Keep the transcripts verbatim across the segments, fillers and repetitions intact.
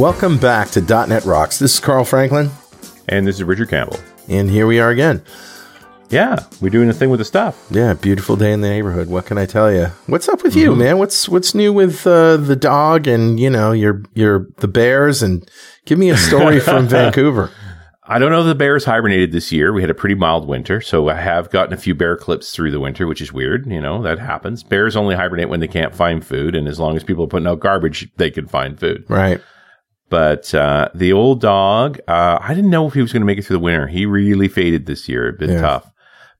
Welcome back to .dot net Rocks. This is Carl Franklin. And this is Richard Campbell. And here we are again. Yeah, we're doing the thing with the stuff. Yeah, beautiful day in the neighborhood. What can I tell you? What's up with mm-hmm. you, man? What's what's new with uh, the dog and, you know, your your the Bears? And give me a story from Vancouver. I don't know if the Bears hibernated this year. We had a pretty mild winter, so I have gotten a few bear clips through the winter, which is weird. You know, that happens. Bears only hibernate when they can't find food, and as long as people are putting out garbage, they can find food. Right. But uh, the old dog, uh, I didn't know if he was going to make it through the winter. He really faded this year. It'd been yeah. tough.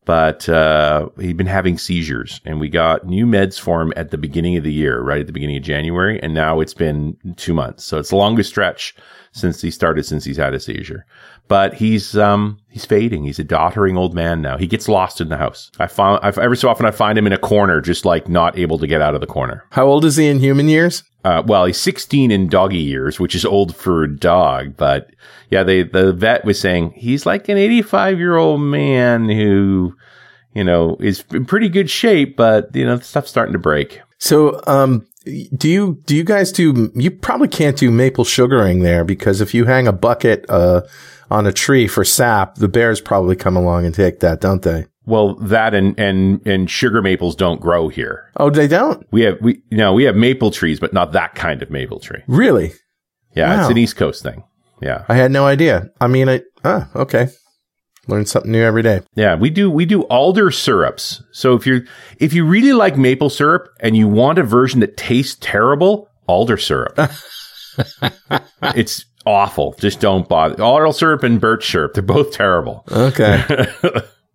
But uh, he'd been having seizures, and we got new meds for him at the beginning of the year, right at the beginning of January, and now it's been two months. So it's the longest stretch since he started, since he's had a seizure. But he's um, he's fading. He's a doddering old man now. He gets lost in the house. I find, I've, every so often I find him in a corner, just like not able to get out of the corner. How old is he in human years? Uh, well, he's sixteen in doggy years, which is old for a dog. But yeah, they, the vet was saying he's like an eighty-five-year-old man who, you know, is in pretty good shape, but, you know, stuff's starting to break. So, um, do you, do you guys do, you probably can't do maple sugaring there, because if you hang a bucket, uh, on a tree for sap, the bears probably come along and take that, don't they? Well, that and, and, and sugar maples don't grow here. Oh, they don't? We have, we, no, we have maple trees, but not that kind of maple tree. Really? Yeah. Wow. It's an East Coast thing. Yeah. I had no idea. I mean, I, ah, okay. Learn something new every day. Yeah. We do, we do alder syrups. So if you're, if you really like maple syrup and you want a version that tastes terrible, alder syrup. It's awful. Just don't bother. Alder syrup and birch syrup. They're both terrible. Okay.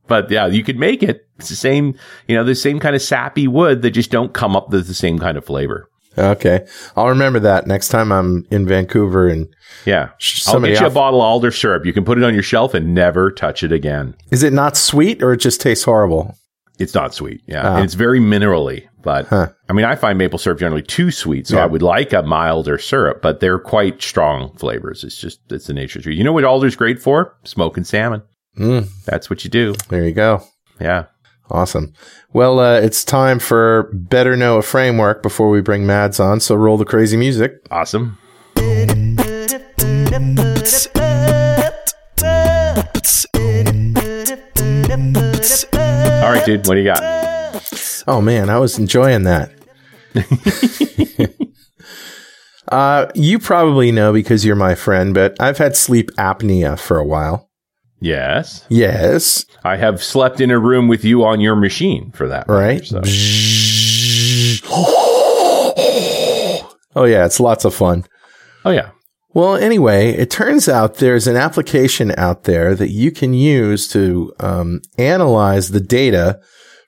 But yeah, you could make it. It's the same, you know, the same kind of sappy wood. They just don't come up with the same kind of flavor. Okay. I'll remember that next time I'm in Vancouver. And yeah, I'll get you off- a bottle of alder syrup. You can put it on your shelf and never touch it again. Is it not sweet, or it just tastes horrible? It's not sweet. Yeah. Uh-huh. It's very minerally, but huh. I mean, I find maple syrup generally too sweet. So yeah. I would like a milder syrup, but they're quite strong flavors. It's just, it's the nature of tree. You know what alder's great for? Smoking salmon. Mm. That's what you do. There you go. Yeah. Awesome. Well, uh, it's time for Better Know a Framework before we bring Mads on. So roll the crazy music. Awesome. All right, dude. What do you got? Oh, man. I was enjoying that. uh, you probably know, because you're my friend, but I've had sleep apnea for a while. Yes. Yes. I have slept in a room with you on your machine for that. Right. Matter, so. Oh, yeah. It's lots of fun. Oh, yeah. Well, anyway, it turns out there's an application out there that you can use to um, analyze the data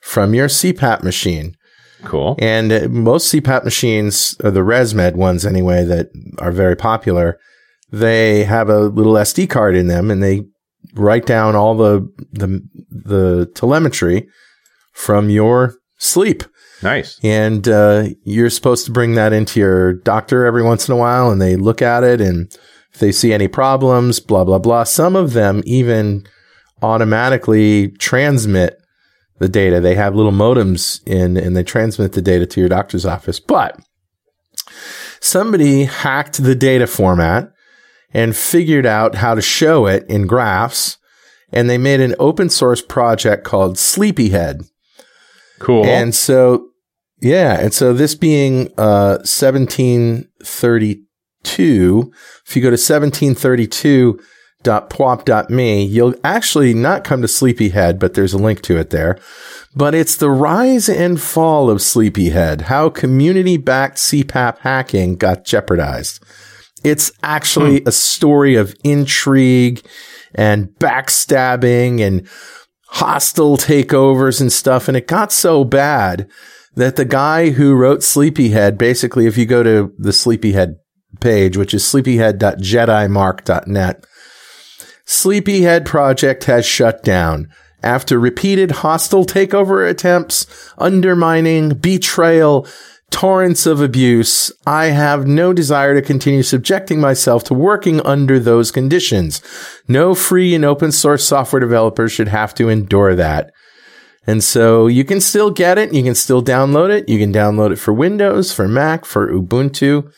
from your C PAP machine. Cool. And uh, most C PAP machines, or the ResMed ones anyway, that are very popular, they have a little S D card in them, and they write down all the, the the telemetry from your sleep. Nice. And uh, you're supposed to bring that into your doctor every once in a while, and they look at it, and if they see any problems, blah, blah, blah. Some of them even automatically transmit the data. They have little modems in, and they transmit the data to your doctor's office. But somebody hacked the data format and figured out how to show it in graphs, and they made an open source project called Sleepyhead. Cool. And so, yeah, and so this being uh, seventeen thirty-two, if you go to seventeen thirty-two dot pwop dot me, you'll actually not come to Sleepyhead, but there's a link to it there. But it's the rise and fall of Sleepyhead, how community-backed C PAP hacking got jeopardized. It's actually hmm. a story of intrigue and backstabbing and hostile takeovers and stuff. And it got so bad that the guy who wrote Sleepyhead, basically, if you go to the Sleepyhead page, which is sleepyhead dot jedimark dot net, Sleepyhead project has shut down after repeated hostile takeover attempts, undermining, betrayal, torrents of abuse. I have no desire to continue subjecting myself to working under those conditions. No free and open source software developer should have to endure that. And so you can still get it. You can still download it. You can download it for Windows, for Mac, for Ubuntu.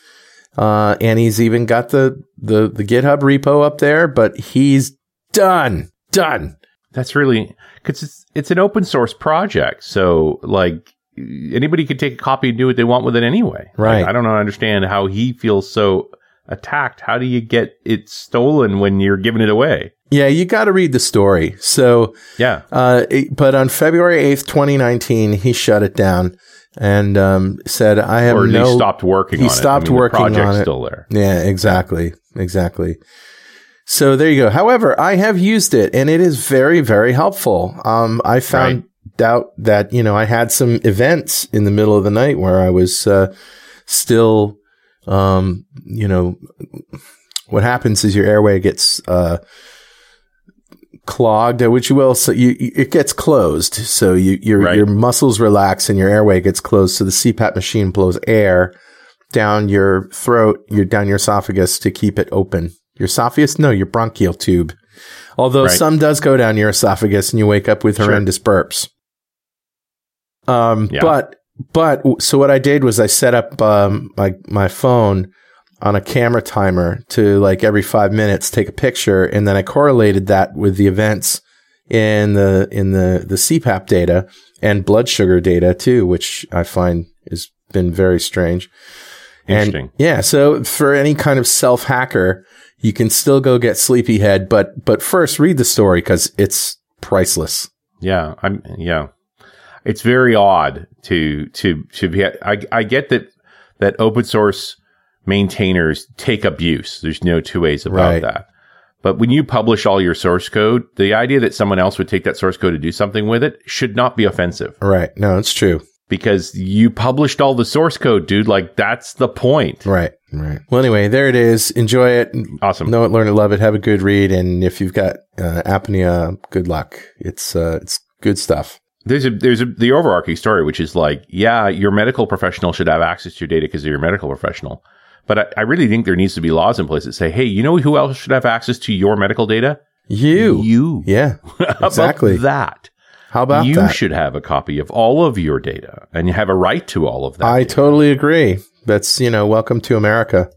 Uh, and he's even got the, the, the GitHub repo up there, but he's done, done. That's really, because it's, it's an open source project. So, like, anybody could take a copy and do what they want with it anyway. Right. Like, I don't understand how he feels so attacked. How do you get it stolen when you're giving it away? Yeah, you got to read the story. So, yeah. Uh, it, but on February eighth, twenty nineteen, he shut it down and um, said, I have or no... Or he stopped working he on it. He stopped I mean, working on it. The project's still there. Yeah, exactly. Exactly. So, there you go. However, I have used it, and it is very, very helpful. Um, I found right. out that, you know, I had some events in the middle of the night where I was uh, still, um, you know, what happens is your airway gets uh, clogged, which will, so you, it gets closed. So, you, your, right. your muscles relax and your airway gets closed. So, the C PAP machine blows air down your throat, your, down your esophagus to keep it open. Your esophagus? No, your bronchial tube. Although right. some does go down your esophagus and you wake up with horrendous sure. burps. Um, yeah. But, but so what I did was I set up um, my, my phone on a camera timer to, like, every five minutes take a picture. And then I correlated that with the events in the, in the, the C PAP data and blood sugar data too, which I find has been very strange. Interesting. And yeah. So for any kind of self hacker, you can still go get Sleepyhead, but but first read the story because it's priceless. Yeah, I'm. Yeah, it's very odd to to to be. I I get that that open source maintainers take abuse. There's no two ways about right. that. But when you publish all your source code, the idea that someone else would take that source code to do something with it should not be offensive. Right? No, it's true. Because you published all the source code, dude. Like, that's the point. Right, right. Well, anyway, there it is. Enjoy it. Awesome. Know it, learn it, love it. Have a good read. And if you've got uh, apnea, good luck. It's uh, it's good stuff. There's a there's a, the overarching story, which is like, yeah, your medical professional should have access to your data because they're your medical professional. But I, I really think there needs to be laws in place that say, hey, you know who else should have access to your medical data? You. You. Yeah, exactly. About that. How about you that? You should have a copy of all of your data, and you have a right to all of that. I data. totally agree. That's, you know, welcome to America.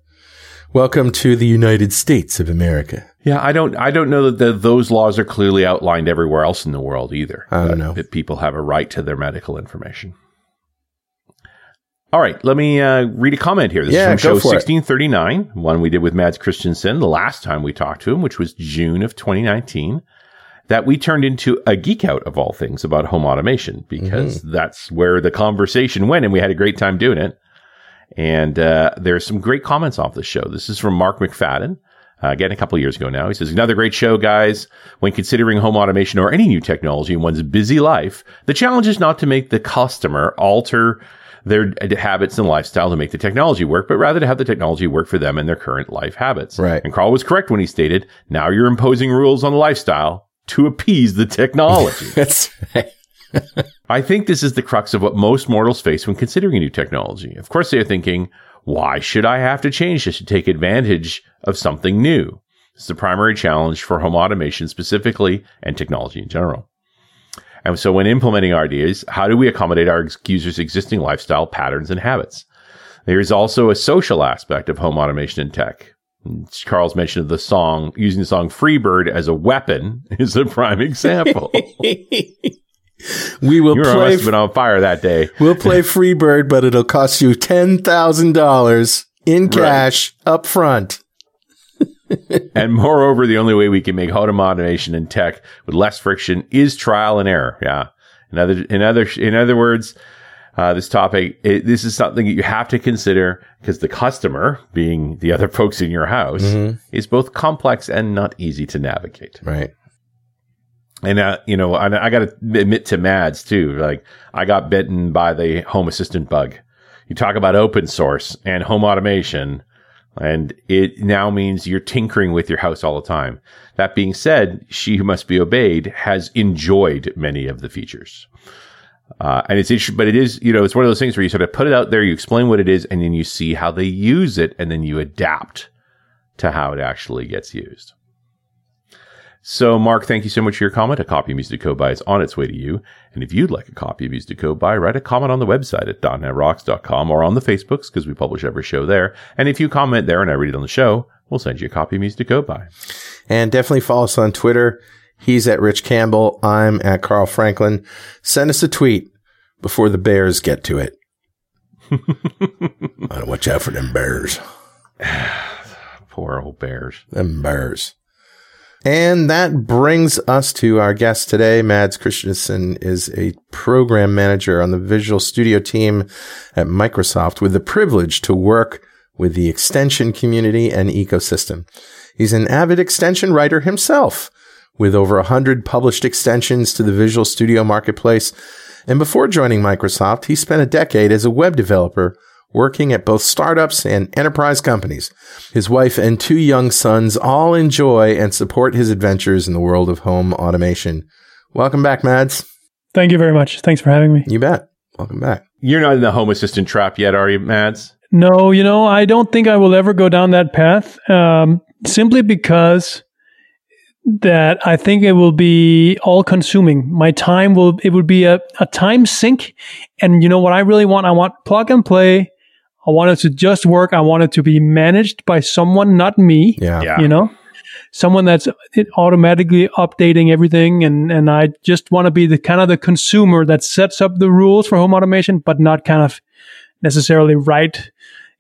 Welcome to the United States of America. Yeah, I don't I don't know that the, those laws are clearly outlined everywhere else in the world either. I don't know. That people have a right to their medical information. All right, let me uh, read a comment here. This yeah, is from show sixteen thirty-nine, it. one we did with Mads Kristensen the last time we talked to him, which was June of twenty nineteen. That we turned into a geek out of all things about home automation because mm-hmm. that's where the conversation went, and we had a great time doing it. And uh, there's some great comments off the show. This is from Mark McFadden, uh, again, a couple of years ago now. He says, another great show, guys. When considering home automation or any new technology in one's busy life, the challenge is not to make the customer alter their habits and lifestyle to make the technology work, but rather to have the technology work for them and their current life habits. Right. And Carl was correct when he stated, now you're imposing rules on the lifestyle to appease the technology. That's right. I think this is the crux of what most mortals face when considering a new technology. Of course, they are thinking, why should I have to change this to take advantage of something new? It's the primary challenge for home automation specifically and technology in general. And so when implementing ideas, how do we accommodate our users' existing lifestyle patterns and habits? There is also a social aspect of home automation and tech. Carl's mention of the song, using the song Freebird as a weapon is a prime example. we will Your play. Your must have been on fire that day. We'll play Freebird, but it'll cost you ten thousand dollars in cash right. up front. And moreover, the only way we can make home automation and tech with less friction is trial and error. Yeah. In other, in other, in other words, Uh, this topic, it, this is something that you have to consider because the customer, being the other folks in your house, mm-hmm. is both complex and not easy to navigate. Right. And, uh, you know, I, I got to admit to Mads, too, like, I got bitten by the Home Assistant bug. You talk about open source and home automation, and it now means you're tinkering with your house all the time. That being said, she who must be obeyed has enjoyed many of the features. Uh, and it's interesting, but it is, you know, it's one of those things where you sort of put it out there, you explain what it is, and then you see how they use it, and then you adapt to how it actually gets used. So, Mark, thank you so much for your comment. A copy of Music to Code By is on its way to you. And if you'd like a copy of Music to Code By, write a comment on the website at dot net rocks dot com or on the Facebooks, because we publish every show there. And if you comment there and I read it on the show, we'll send you a copy of Music to Code By. And definitely follow us on Twitter. He's at Rich Campbell. I'm at Carl Franklin. Send us a tweet before the Bears get to it. Gotta watch out for them Bears. Poor old Bears. Them Bears. And that brings us to our guest today. Mads Kristensen is a program manager on the Visual Studio team at Microsoft, with the privilege to work with the extension community and ecosystem. He's an avid extension writer himself, with over one hundred published extensions to the Visual Studio marketplace. And before joining Microsoft, he spent a decade as a web developer working at both startups and enterprise companies. His wife and two young sons all enjoy and support his adventures in the world of home automation. Welcome back, Mads. Thank you very much. Thanks for having me. You bet. Welcome back. You're not in the Home Assistant trap yet, are you, Mads? No, you know, I don't think I will ever go down that path, um, simply because that I think it will be all-consuming. My time will, it will be a, a time sink. And you know what I really want? I want plug and play. I want it to just work. I want it to be managed by someone, not me. Yeah. Yeah. You know, someone that's it automatically updating everything. And, and I just want to be the kind of the consumer that sets up the rules for home automation, but not kind of necessarily write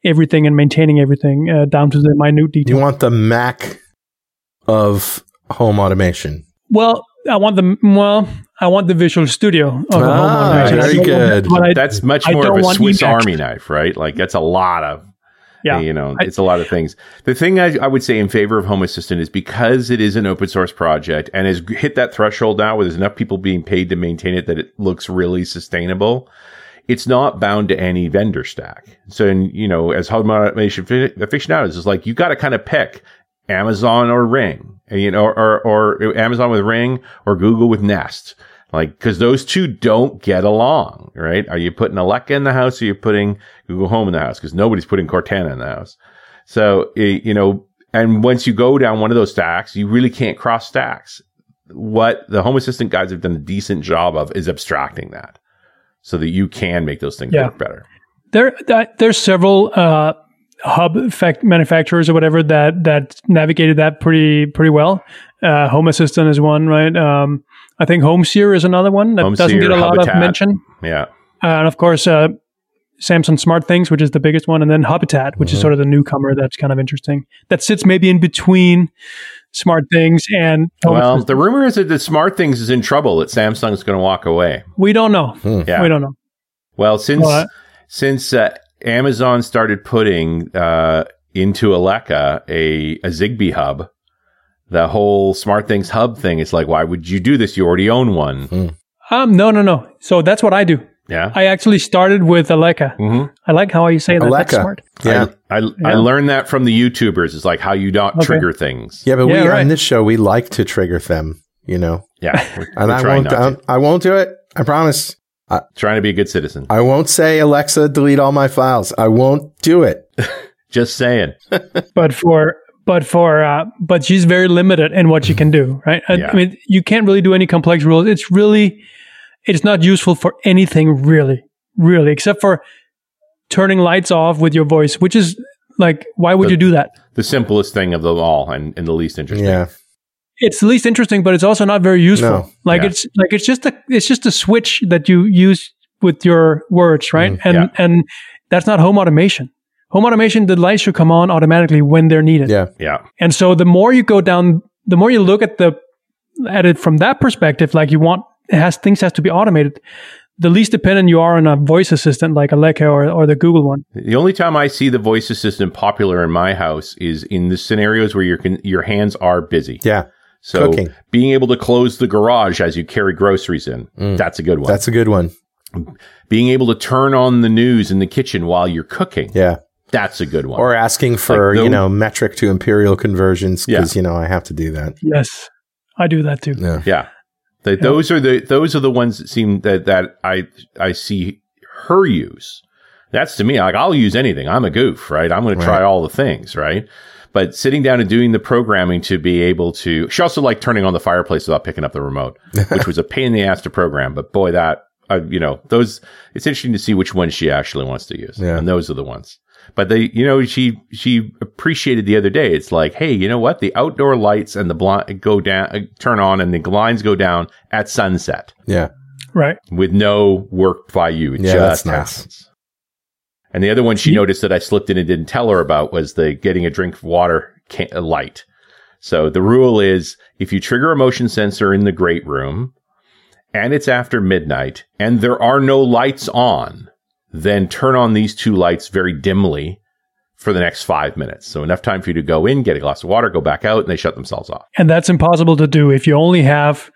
everything and maintaining everything uh, down to the minute detail. You want the Mac of home automation. Well, I want the, well, I want the Visual Studio of ah, home automation. Very good. I, that's much more of a Swiss Army knife, right? Like that's a lot of, yeah, you know, I, it's a lot of things. The thing I, I would say in favor of Home Assistant is because it is an open source project and has hit that threshold now where there's enough people being paid to maintain it that it looks really sustainable. It's not bound to any vendor stack. So, and, you know, as home automation aficionados, it's like you got to kind of pick Amazon or Ring, you know, or, or, or Amazon with Ring or Google with Nest. Like, cause those two don't get along, right? Are you putting Alexa in the house or you're putting Google Home in the house? Cause nobody's putting Cortana in the house. So, it, you know, and once you go down one of those stacks, you really can't cross stacks. What the Home Assistant guys have done a decent job of is abstracting that so that you can make those things yeah. work better. There, that, there's several, uh, hub fact manufacturers or whatever that that navigated that pretty pretty well. Uh, Home Assistant is one, right? Um, I think HomeSeer is another one that Home doesn't Seer, get a Hubitat. lot of mention. Yeah, uh, and of course, uh, Samsung SmartThings, which is the biggest one, and then Hubitat, which mm-hmm. is sort of the newcomer that's kind of interesting. That sits maybe in between SmartThings and Home well, Assistant. The rumor is that the SmartThings is in trouble. That Samsung's going to walk away. We don't know. Hmm. Yeah. We don't know. Well, since well, uh, since. Uh, Amazon started putting uh, into Alexa a, a Zigbee hub. The whole SmartThings hub thing is like, why would you do this? You already own one. Mm. Um, no, no, no. So that's what I do. Yeah. I actually started with Alexa. Mm-hmm. I like how you say that. Alexa. That's smart. Yeah. I, I, yeah. I learned that from the YouTubers. It's like how you don't okay. trigger things. Yeah, but yeah, we right. on this show, we like to trigger them, you know? Yeah. We're, and we're I, won't, I, I won't do it. I promise. I, trying to be a good citizen. I won't say, Alexa, delete all my files. I won't do it. Just saying. But for, but for, uh, but she's very limited in what she can do, right? I, yeah. I mean, you can't really do any complex rules. It's really, it's not useful for anything really, really, except for turning lights off with your voice, which is like, why would the, you do that? The simplest thing of them all and, and the least interesting. Yeah. It's the least interesting, but it's also not very useful. No. Like yeah. it's like it's just a it's just a switch that you use with your words, right? Mm, and yeah. and that's not home automation. Home automation, the lights should come on automatically when they're needed. Yeah, yeah. And so the more you go down, the more you look at the at it from that perspective, like you want it has things has to be automated. The least dependent you are on a voice assistant like Alexa or, or the Google one. The only time I see the voice assistant popular in my house is in the scenarios where your your hands are busy. Yeah. So cooking. Being able to close the garage as you carry groceries in, mm. that's a good one. That's a good one. Being able to turn on the news in the kitchen while you're cooking. Yeah. That's a good one. Or asking for, like the, you know, metric to imperial conversions because, yeah. you know, I have to do that. Yes. I do that too. Yeah. yeah. The, yeah. Those are the those are the ones that seem that, that I I see her use. That's to me, like I'll use anything. I'm a goof, right? I'm going right. to try all the things, right? But sitting down and doing the programming to be able to, she also liked turning on the fireplace without picking up the remote, which was a pain in the ass to program. But boy, that, uh, you know, those, it's interesting to see which one she actually wants to use. Yeah. And those are the ones. But they, you know, she, she appreciated the other day. It's like, hey, you know what? The outdoor lights and the blind go down, uh, turn on and the blinds go down at sunset. Yeah. Right. With no work by you. It yeah, just that's happens. Nice. And the other one she noticed that I slipped in and didn't tell her about was the getting a drink of water can- light. So the rule is if you trigger a motion sensor in the great room and it's after midnight and there are no lights on, then turn on these two lights very dimly for the next five minutes. So enough time for you to go in, get a glass of water, go back out, and they shut themselves off. And that's impossible to do if you only have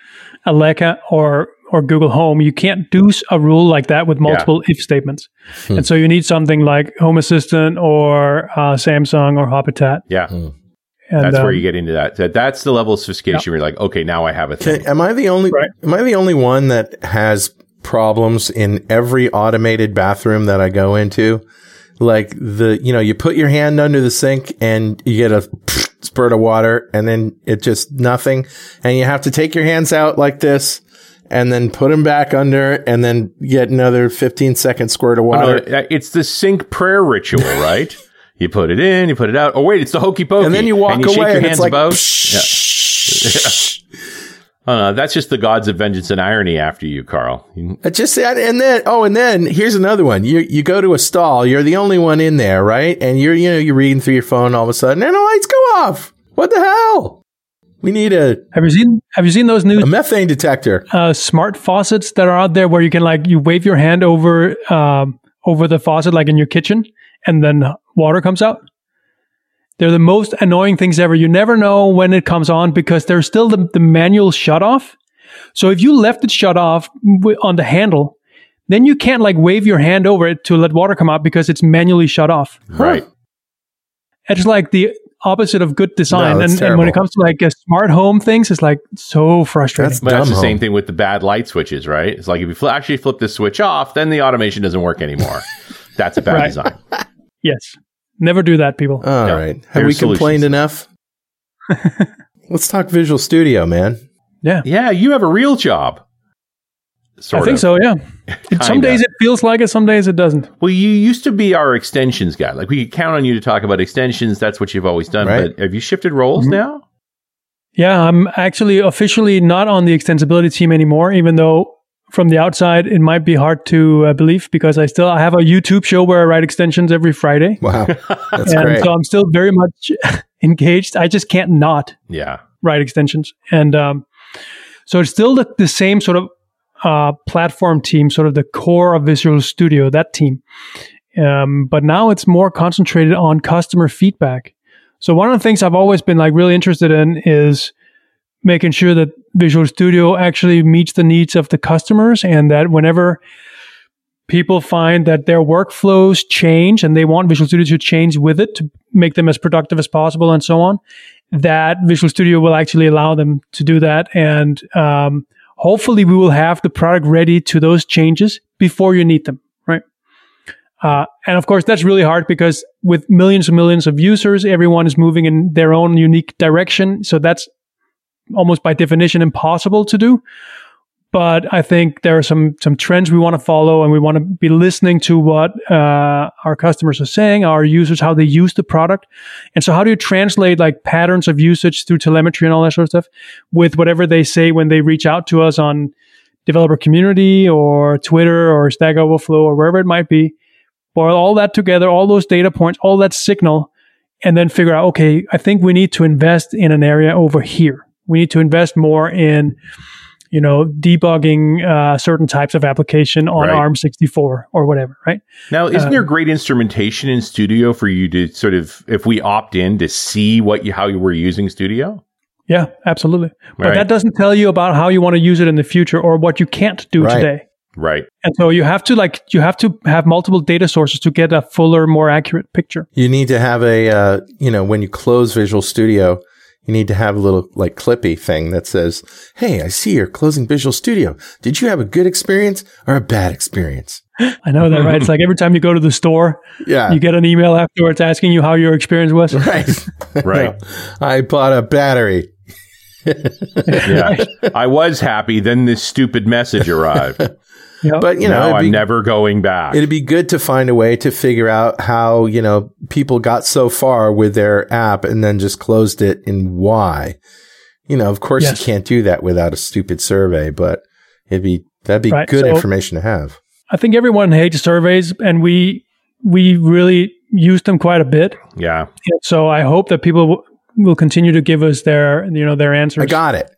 Alexa or... or Google Home. You can't do a rule like that with multiple yeah. if statements. Hmm. And so you need something like Home Assistant or uh, Samsung or Hubitat. Yeah. Hmm. And that's um, where you get into that. that. That's the level of sophistication yeah. where you're like, okay, now I have a thing. Okay, am I the only right. am I the only one that has problems in every automated bathroom that I go into? Like the, you know, you put your hand under the sink and you get a spurt of water and then it just nothing. And you have to take your hands out like this. And then put them back under, and then get another fifteen second squirt of water. Another, it's the sink prayer ritual, right? You put it in, you put it out. Oh, wait, it's the hokey pokey. And then you walk and you away, shake your hands and it's like, yeah. uh, that's just the gods of vengeance and irony after you, Carl. I just and then oh, and then here's another one. You you go to a stall, you're the only one in there, right? And you're you know you're reading through your phone, all of a sudden, and the lights go off. What the hell? We need a. Have you seen? Have you seen those new a methane detector? Uh, smart faucets that are out there where you can like you wave your hand over um, over the faucet like in your kitchen, and then water comes out. They're the most annoying things ever. You never know when it comes on because there's still the, the manual shut off. So if you left it shut off on the handle, then you can't like wave your hand over it to let water come out because it's manually shut off. Right. Huh. It's like the opposite of good design. No, and, and when it comes to like uh, smart home things, it's like so frustrating. That's, but that's the home. Same thing with the bad light switches, right? It's like if you fl- actually flip the switch off, then the automation doesn't work anymore. That's a bad right. design. Yes. Never do that, people. All no. right. Have There's we solutions. Complained enough? Let's talk Visual Studio, man. Yeah. Yeah. You have a real job. Sort I think of. So, yeah. Some days it feels like it, some days it doesn't. Well, you used to be our extensions guy. Like, we could count on you to talk about extensions. That's what you've always done. Right. But have you shifted roles mm-hmm. now? Yeah, I'm actually officially not on the extensibility team anymore, even though from the outside it might be hard to uh, believe because I still I have a YouTube show where I write extensions every Friday. Wow, that's and great. So I'm still very much engaged. I just can't not yeah. write extensions. And um, so it's still the, the same sort of Uh, platform team, sort of the core of Visual Studio, that team. Um, but now it's more concentrated on customer feedback. So one of the things I've always been like really interested in is making sure that Visual Studio actually meets the needs of the customers and that whenever people find that their workflows change and they want Visual Studio to change with it to make them as productive as possible and so on, that Visual Studio will actually allow them to do that. And um, hopefully, we will have the product ready to those changes before you need them, right? Uh, and of course, that's really hard because with millions and millions of users, everyone is moving in their own unique direction. So that's almost by definition impossible to do. But I think there are some some trends we want to follow, and we want to be listening to what uh, our customers are saying, our users, how they use the product. And so how do you translate like patterns of usage through telemetry and all that sort of stuff with whatever they say when they reach out to us on Developer Community or Twitter or Stack Overflow or wherever it might be? Boil all that together, all those data points, all that signal, and then figure out, okay, I think we need to invest in an area over here. We need to invest more in... you know, debugging uh, certain types of application on right. A R M sixty-four or whatever, right? Now, isn't um, there great instrumentation in Studio for you to sort of, if we opt in, to see what you, how you were using Studio? Yeah, absolutely. But right. that doesn't tell you about how you want to use it in the future or what you can't do right. today. Right. And so you have to like, you have to have multiple data sources to get a fuller, more accurate picture. You need to have a, uh, you know, when you close Visual Studio, You need to have a little like clippy thing that says, hey, I see you're closing Visual Studio. Did you have a good experience or a bad experience? I know that, right? It's like every time you go to the store, yeah. you get an email afterwards asking you how your experience was. Right. right. No, I bought a battery. yeah. I was happy. Then this stupid message arrived. Yep. But, you know, no, I'm be, never going back. It'd be good to find a way to figure out how, you know, people got so far with their app and then just closed it and why. You know, of course yes. you can't do that without a stupid survey, but it'd be, that'd be right. good so, information to have. I think everyone hates surveys and we, we really use them quite a bit. Yeah. And so I hope that people w- will continue to give us their, you know, their answers. I got it.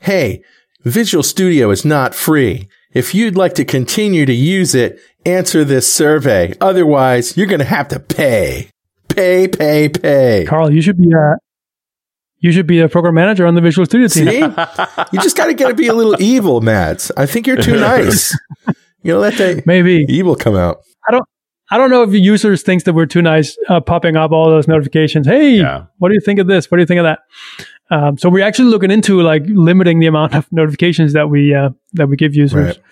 Hey, Visual Studio is not free. If you'd like to continue to use it, answer this survey. Otherwise, you're going to have to pay, pay, pay, pay. Carl, you should be a you should be a program manager on the Visual Studio team. See, you just got to get to be a little evil, Mads. I think you're too nice. You know, let that maybe evil come out. I don't. I don't know if users think that we're too nice, uh, popping up all those notifications. Hey, yeah. what do you think of this? What do you think of that? Um, so we're actually looking into like limiting the amount of notifications that we uh, that we give users. Right.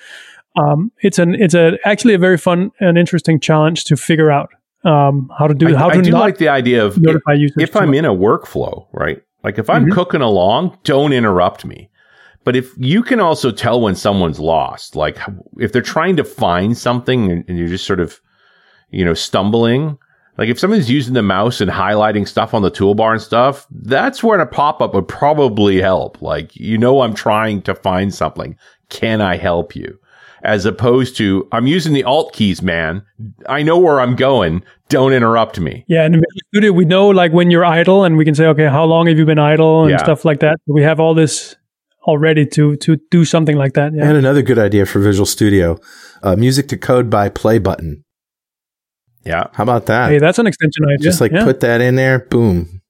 Um, it's an it's a actually a very fun and interesting challenge to figure out um, how to do I, how I to do not like the idea of notify if, users. If I'm much. in a workflow, right? Like if I'm mm-hmm. cooking along, don't interrupt me. But if you can also tell when someone's lost, like if they're trying to find something and, and you're just sort of you know stumbling. Like if somebody's using the mouse and highlighting stuff on the toolbar and stuff, that's where a pop-up would probably help. Like, you know, I'm trying to find something. Can I help you? As opposed to, I'm using the alt keys, man. I know where I'm going. Don't interrupt me. Yeah. And in Visual Studio, we know like when you're idle and we can say, okay, how long have you been idle and yeah. stuff like that. We have all this already to to do something like that. Yeah. And another good idea for Visual Studio, uh, music to code by play button. Yeah. How about that? Hey, that's an extension idea. Just like yeah. put that in there, boom.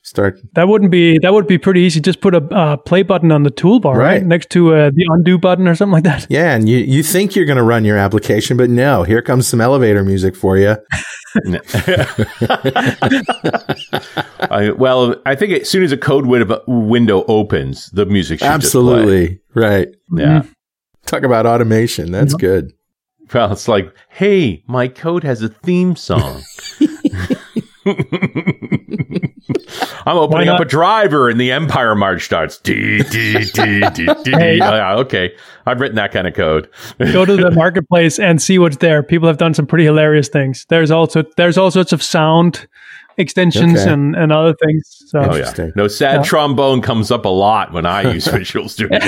Start. That wouldn't be, that would be pretty easy. Just put a uh, play button on the toolbar, right? right? Next to uh, the undo button or something like that. Yeah. And you, you think you're going to run your application, but no, here comes some elevator music for you. I, well, I think as soon as a code window opens, the music should Absolutely. Play. Right. Yeah. Mm-hmm. Talk about automation. That's yep. good. Well, it's like, hey, my code has a theme song. I'm opening up a driver and the Empire March starts. Dee, dee, dee, dee, dee, hey. uh, okay, I've written that kind of code. Go to the marketplace and see what's there. People have done some pretty hilarious things. There's also there's all sorts of sound extensions okay. and, and other things. So. Oh, yeah. No, sad yeah. trombone comes up a lot when I use Visual Studio.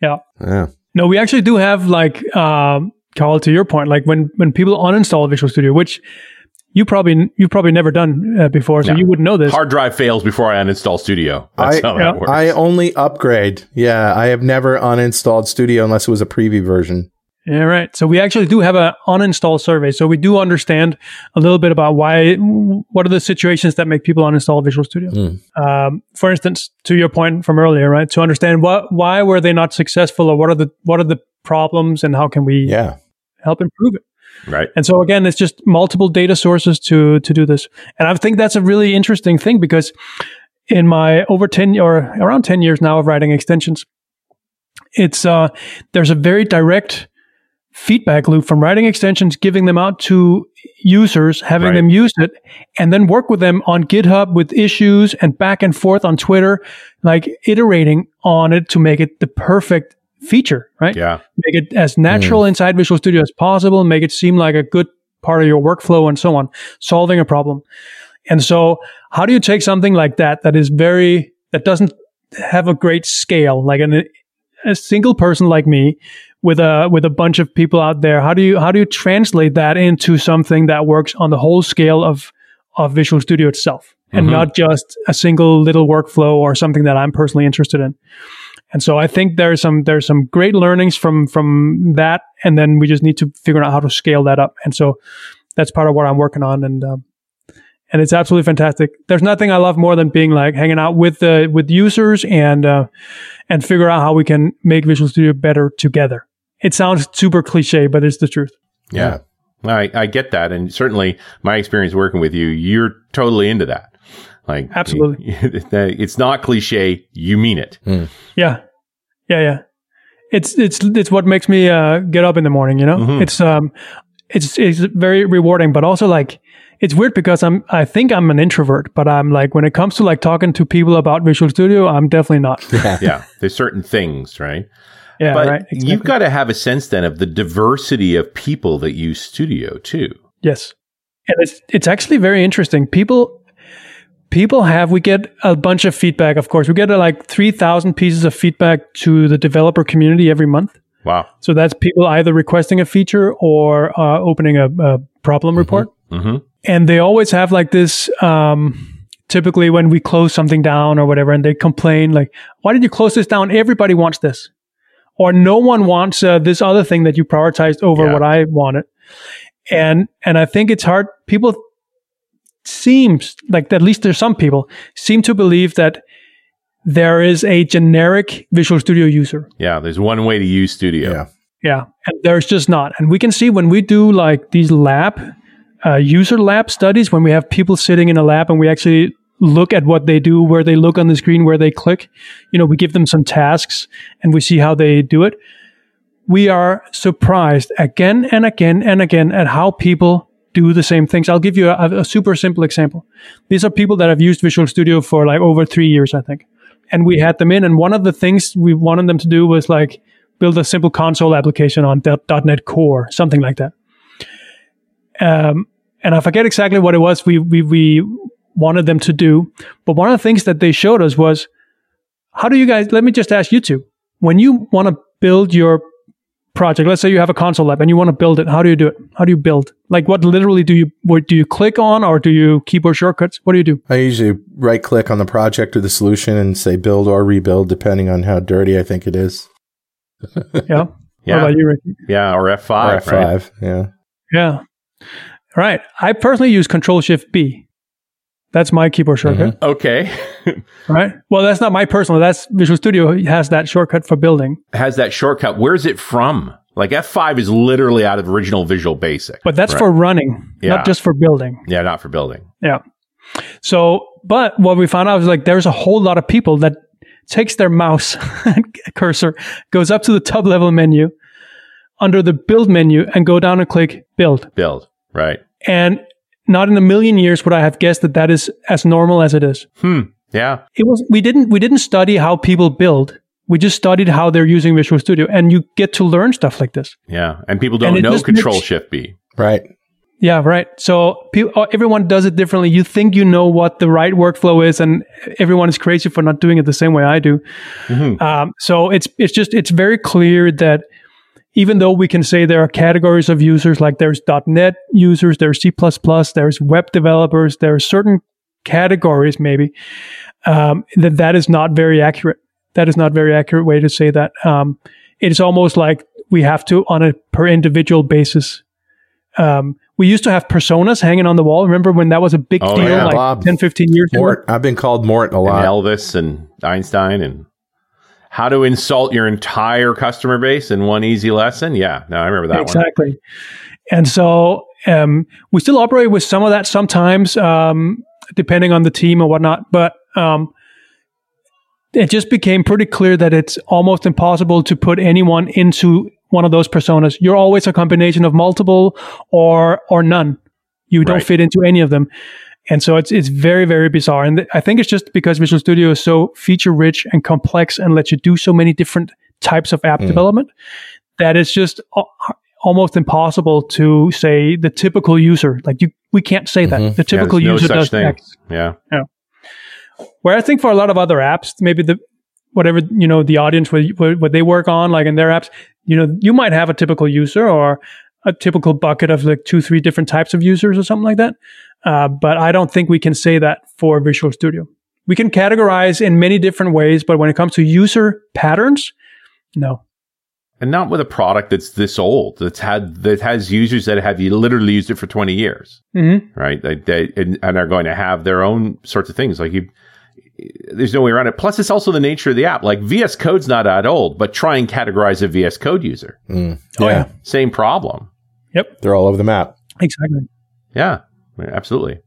yeah. Yeah. No, we actually do have like, um, Carl, to your point, like when, when people uninstall Visual Studio, which you probably, you've probably never done uh, before, so no. you wouldn't know this. Hard drive fails before I uninstall Studio. That's I, how yeah. that works. I only upgrade. Yeah. I have never uninstalled Studio unless it was a preview version. Yeah, right. So we actually do have an uninstall survey. So we do understand a little bit about why, what are the situations that make people uninstall Visual Studio? Mm. Um, for instance, to your point from earlier, right? To understand what, why were they not successful or what are the, what are the problems and how can we yeah. help improve it? Right. And so again, it's just multiple data sources to, to do this. And I think that's a really interesting thing because in my over ten or around ten years now of writing extensions, it's, uh, there's a very direct feedback loop from writing extensions, giving them out to users, having right. them use it, and then work with them on GitHub with issues and back and forth on Twitter, like iterating on it to make it the perfect feature, right? Yeah. Make it as natural mm. inside Visual Studio as possible, make it seem like a good part of your workflow and so on, solving a problem. And so how do you take something like that, that is very, that doesn't have a great scale, like an, a single person like me, with a with a bunch of people out there, how do you how do you translate that into something that works on the whole scale of of Visual Studio itself and mm-hmm. not just a single little workflow or something that I'm personally interested in? And so I think there's some there's some great learnings from from that, and then we just need to figure out how to scale that up. And so that's part of what I'm working on, and um, and it's absolutely fantastic. There's nothing I love more than being like hanging out with the uh, with users and uh, and figure out how we can make Visual Studio better together. It sounds super cliche, but it's the truth. Yeah. yeah. I, I get that. And certainly my experience working with you, you're totally into that. Like, absolutely. It's not cliche. You mean it. Mm. Yeah. Yeah. Yeah. It's, it's, it's what makes me, uh, get up in the morning, you know, mm-hmm. it's, um, it's, it's very rewarding, but also like, it's weird because I'm, I think I'm an introvert, but I'm like, when it comes to like talking to people about Visual Studio, I'm definitely not. Yeah. Yeah. There's certain things, right? Yeah. But right, exactly. You've got to have a sense then of the diversity of people that use Studio too. Yes. And it's, it's actually very interesting. People, People have, we get a bunch of feedback, of course. We get uh, like three thousand pieces of feedback to the developer community every month. Wow. So that's people either requesting a feature or uh, opening a, a problem mm-hmm. report. Mm-hmm. And they always have like this, um, typically when we close something down or whatever, and they complain like, why did you close this down? Everybody wants this. Or no one wants uh, this other thing that you prioritized over yeah. what I wanted. And, and I think it's hard. People... seems like at least there's some people seem to believe that there is a generic Visual Studio user. Yeah, there's one way to use Studio. Yeah, yeah, and there's just not. And we can see when we do like these lab uh, user lab studies, when we have people sitting in a lab and we actually look at what they do, where they look on the screen, where they click. You know, we give them some tasks and we see how they do it. We are surprised again and again and again at how people do the same things. I'll give you a, a super simple example. These are people that have used Visual Studio for like over three years, I think. And we had them in, and one of the things we wanted them to do was like build a simple console application on .NET Core, something like that. Um, and I forget exactly what it was we, we we wanted them to do. But one of the things that they showed us was, how do you guys, let me just ask you two, when you want to build your project. Let's say you have a console app and you want to build it. How do you do it? How do you build? Like, what literally do you, what do you click on, or do you keyboard shortcuts? What do you do? I usually right click on the project or the solution and say build or rebuild, depending on how dirty I think it is. Yeah. Yeah. What about you, Ricky? Yeah. Or F five. Or F five. Right? Yeah. Yeah. Right. I personally use Control Shift B. That's my keyboard shortcut. Mm-hmm. Okay. Right. Well, that's not my personal. That's Visual Studio has that shortcut for building. Has that shortcut. Where is it from? Like F five is literally out of original Visual Basic. But that's right? For running, yeah. Not just for building. Yeah, not for building. Yeah. So, but what we found out was like there's a whole lot of people that takes their mouse cursor, goes up to the top level menu under the build menu and go down and click build. Build. Right. And not in a million years would I have guessed that that is as normal as it is. Hmm. Yeah. It was. We didn't. We didn't study how people build. We just studied how they're using Visual Studio, and you get to learn stuff like this. Yeah, and people don't and know Control makes, Shift B. Right. Yeah. Right. So people, everyone does it differently. You think you know what the right workflow is, and everyone is crazy for not doing it the same way I do. Mm-hmm. Um, so it's it's just it's very clear that. Even though we can say there are categories of users, like there's .NET users, there's C++, there's web developers, there are certain categories maybe, um, that that is not very accurate. That is not very accurate way to say that. Um, it's almost like we have to, on a per individual basis, um, we used to have personas hanging on the wall. Remember when that was a big oh, deal, yeah, like Bob, ten, fifteen years Mort, ago? I've been called Mort a lot. And Elvis and Einstein and... How to insult your entire customer base in one easy lesson. Yeah, no, I remember that exactly. one. Exactly. And so um, we still operate with some of that sometimes, um, depending on the team or whatnot. But um, it just became pretty clear that it's almost impossible to put anyone into one of those personas. You're always a combination of multiple or or none. You don't right. fit into any of them. And so it's it's very, very bizarre. And th- I think it's just because Visual Studio is so feature-rich and complex and lets you do so many different types of app mm. development that it's just o- almost impossible to say the typical user. Like, you, we can't say mm-hmm. that. The typical yeah, user no does X. Yeah. yeah. Where I think for a lot of other apps, maybe the whatever, you know, the audience, what, what they work on, like in their apps, you know, you might have a typical user or a typical bucket of like two, three different types of users or something like that. Uh, but I don't think we can say that for Visual Studio. We can categorize in many different ways, but when it comes to user patterns, no. And not with a product that's this old, that's had that has users that have literally used it for twenty years, mm-hmm. right? They, they, and, and are going to have their own sorts of things. Like you, there's no way around it. Plus, it's also the nature of the app. Like V S Code's not that old, but try and categorize a V S Code user. Mm. Oh, yeah. yeah, same problem. Yep, they're all over the map. Exactly. Yeah. Absolutely.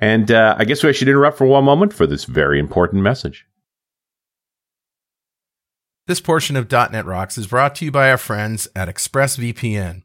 And uh, I guess we should interrupt for one moment for this very important message. This portion of .dot net Rocks is brought to you by our friends at ExpressVPN.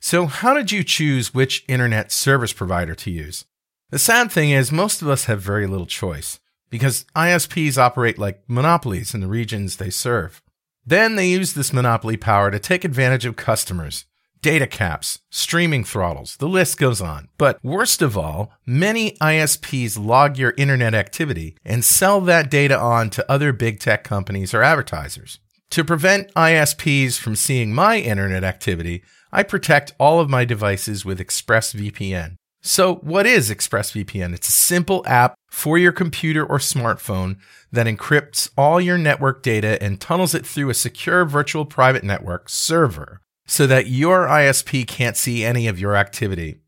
So how did you choose which internet service provider to use? The sad thing is most of us have very little choice because I S Ps operate like monopolies in the regions they serve. Then they use this monopoly power to take advantage of customers, data caps, streaming throttles, the list goes on. But worst of all, many I S Ps log your internet activity and sell that data on to other big tech companies or advertisers. To prevent I S Ps from seeing my internet activity, I protect all of my devices with ExpressVPN. So what is ExpressVPN? It's a simple app for your computer or smartphone that encrypts all your network data and tunnels it through a secure virtual private network server so that your I S P can't see any of your activity.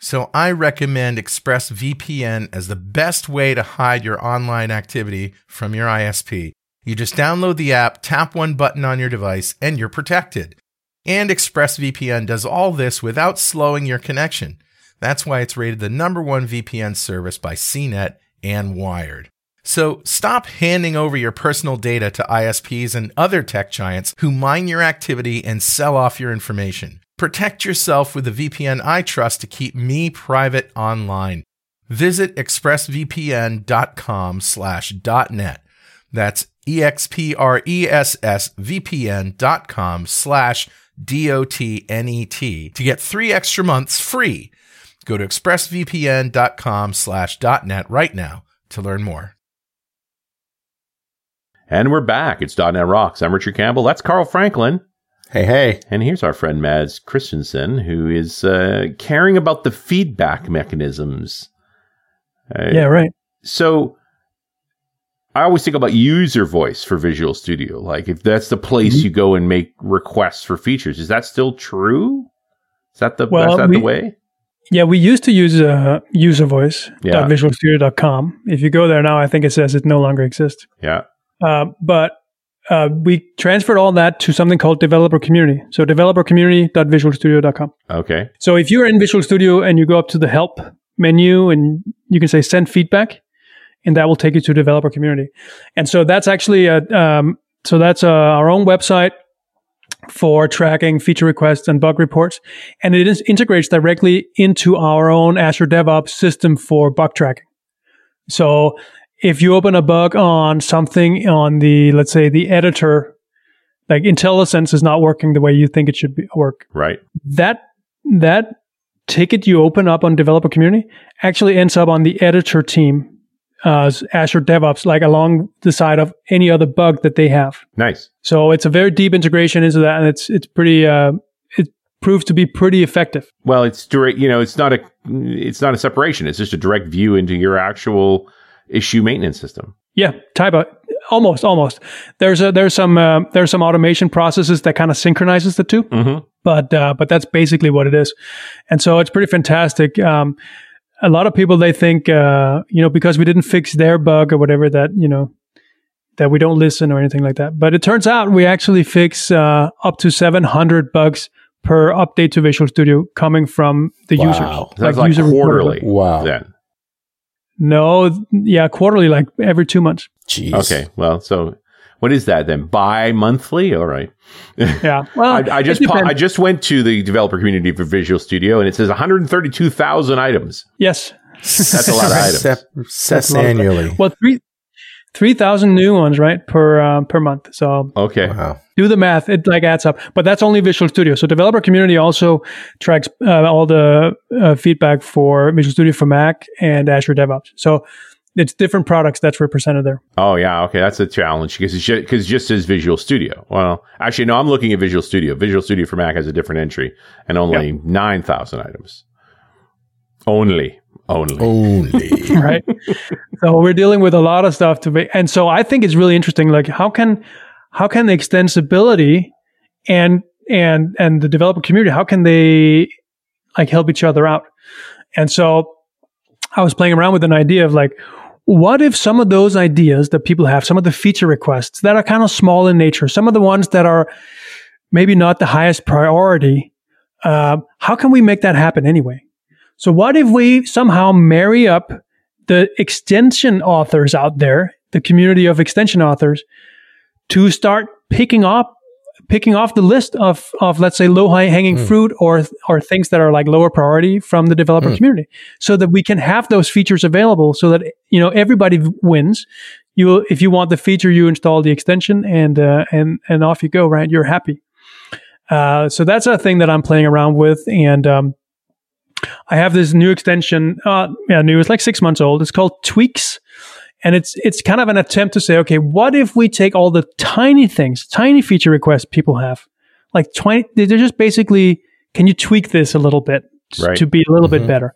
So I recommend ExpressVPN as the best way to hide your online activity from your I S P. You just download the app, tap one button on your device, and you're protected. And ExpressVPN does all this without slowing your connection. That's why it's rated the number one V P N service by C net and Wired. So stop handing over your personal data to I S Ps and other tech giants who mine your activity and sell off your information. Protect yourself with the V P N I trust to keep me private online. Visit expressvpn.com slash .net. That's E X P R E S S V P N dot com slash D O T N E T to get three extra months free. Go to expressvpn.com slash .net right now to learn more. And we're back. It's .dot net Rocks. I'm Richard Campbell. That's Carl Franklin. Hey, hey. And here's our friend Mads Kristensen, who is uh, caring about the feedback mechanisms. Uh, yeah, right. So I always think about user voice for Visual Studio. Like, if that's the place you go and make requests for features, is that still true? Is that the well, is that we, the way? Yeah, we used to use uh, user voice. Yeah. visual studio dot com. If you go there now, I think it says it no longer exists. Yeah. Uh, but uh, we transferred all that to something called Developer Community. So developer community dot visual studio dot com. Okay. So if you're in Visual Studio and you go up to the help menu and you can say send feedback, and that will take you to Developer Community. And so that's actually a, um, so that's a, our own website for tracking feature requests and bug reports. And it is, integrates directly into our own Azure DevOps system for bug tracking. So if you open a bug on something on the, let's say the editor, like IntelliSense is not working the way you think it should be, work. Right. That, that ticket you open up on Developer Community actually ends up on the editor team. Uh, Azure DevOps, like along the side of any other bug that they have. Nice. So it's a very deep integration into that, and it's it's pretty. Uh, it proves to be pretty effective. Well, it's direct. You know, it's not a it's not a separation. It's just a direct view into your actual issue maintenance system. Yeah, type of almost almost. There's a there's some uh, there's some automation processes that kind of synchronizes the two, mm-hmm. but uh, but that's basically what it is, and so it's pretty fantastic. Um, A lot of people, they think, uh, you know, because we didn't fix their bug or whatever that, you know, that we don't listen or anything like that. But it turns out we actually fix uh, up to seven hundred bugs per update to Visual Studio coming from the wow. users. That's like, like user quarterly. Wow. Yeah. No, yeah, quarterly, like every two months. Jeez. Okay, well, so what is that then? Bi-monthly? All right. Yeah. Well, I, I just pa- I just went to the developer community for Visual Studio, and it says one hundred thirty-two thousand items. Yes. That's a lot of items. Sep- That's annually. Well, three three thousand new ones, right, per uh, per month. So okay. Wow. Do the math. It like adds up. But that's only Visual Studio. So developer community also tracks uh, all the uh, feedback for Visual Studio for Mac and Azure DevOps. So it's different products that's represented there. Oh, yeah. Okay. That's a challenge because it's just, cause it just says Visual Studio. Well, actually, no, I'm looking at Visual Studio. Visual Studio for Mac has a different entry and only yep. nine thousand items. Only. Only. Only. Right. So we're dealing with a lot of stuff to be. And so I think it's really interesting. Like, how can, how can the extensibility and, and, and the developer community, how can they like help each other out? And so I was playing around with an idea of like, what if some of those ideas that people have, some of the feature requests that are kind of small in nature, some of the ones that are maybe not the highest priority, uh, how can we make that happen anyway? So what if we somehow marry up the extension authors out there, the community of extension authors, to start picking up, picking off the list of, of let's say, low-hanging mm. fruit or or things that are like lower priority from the developer mm. community, so that we can have those features available, so that, you know, everybody wins. You, if you want the feature, you install the extension, and uh, and and off you go, right? You're happy. Uh, so that's a thing that I'm playing around with, and um, I have this new extension. Uh, yeah, new. It's like six months old. It's called Tweaks. And it's it's kind of an attempt to say, okay, what if we take all the tiny things, tiny feature requests people have, like twenty, they're just basically, can you tweak this a little bit right. to be a little mm-hmm. bit better?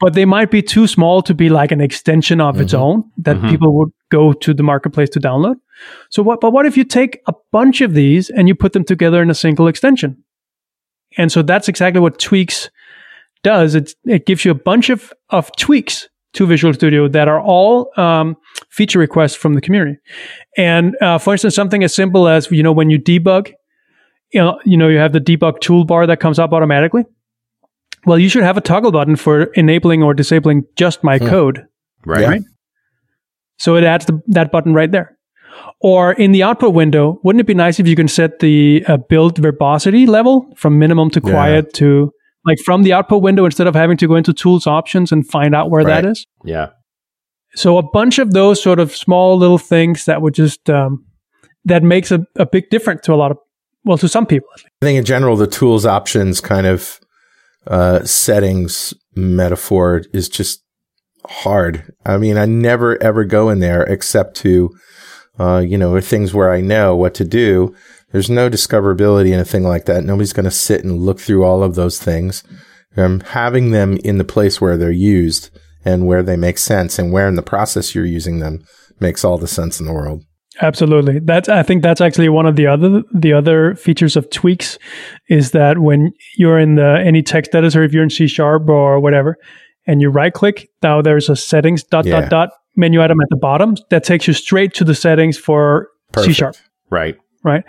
But they might be too small to be like an extension of mm-hmm. its own that mm-hmm. people would go to the marketplace to download. So what? But what if you take a bunch of these and you put them together in a single extension? And so that's exactly what Tweaks does. It it gives you a bunch of of tweaks to Visual Studio that are all um, feature requests from the community. And uh, for instance, something as simple as, you know, when you debug, you know, you know, you have the debug toolbar that comes up automatically. Well, you should have a toggle button for enabling or disabling just my hmm. code, right? Yeah. right? So it adds the, that button right there. Or in the output window, wouldn't it be nice if you can set the uh, build verbosity level from minimum to quiet yeah. to... like from the output window, instead of having to go into tools options and find out where right. that is. Yeah. So a bunch of those sort of small little things that would just, um, that makes a, a big difference to a lot of, well, to some people. I think in general, the tools options kind of uh, settings metaphor is just hard. I mean, I never, ever go in there except to, uh, you know, things where I know what to do. There's no discoverability in a thing like that. Nobody's going to sit and look through all of those things. Um, having them in the place where they're used and where they make sense and where in the process you're using them makes all the sense in the world. Absolutely. That's, I think that's actually one of the other, the other features of Tweaks is that when you're in the, any text editor, if you're in C sharp or whatever, and you right click, now there's a settings dot, yeah. dot, dot menu item at the bottom that takes you straight to the settings for C sharp. Right. Right.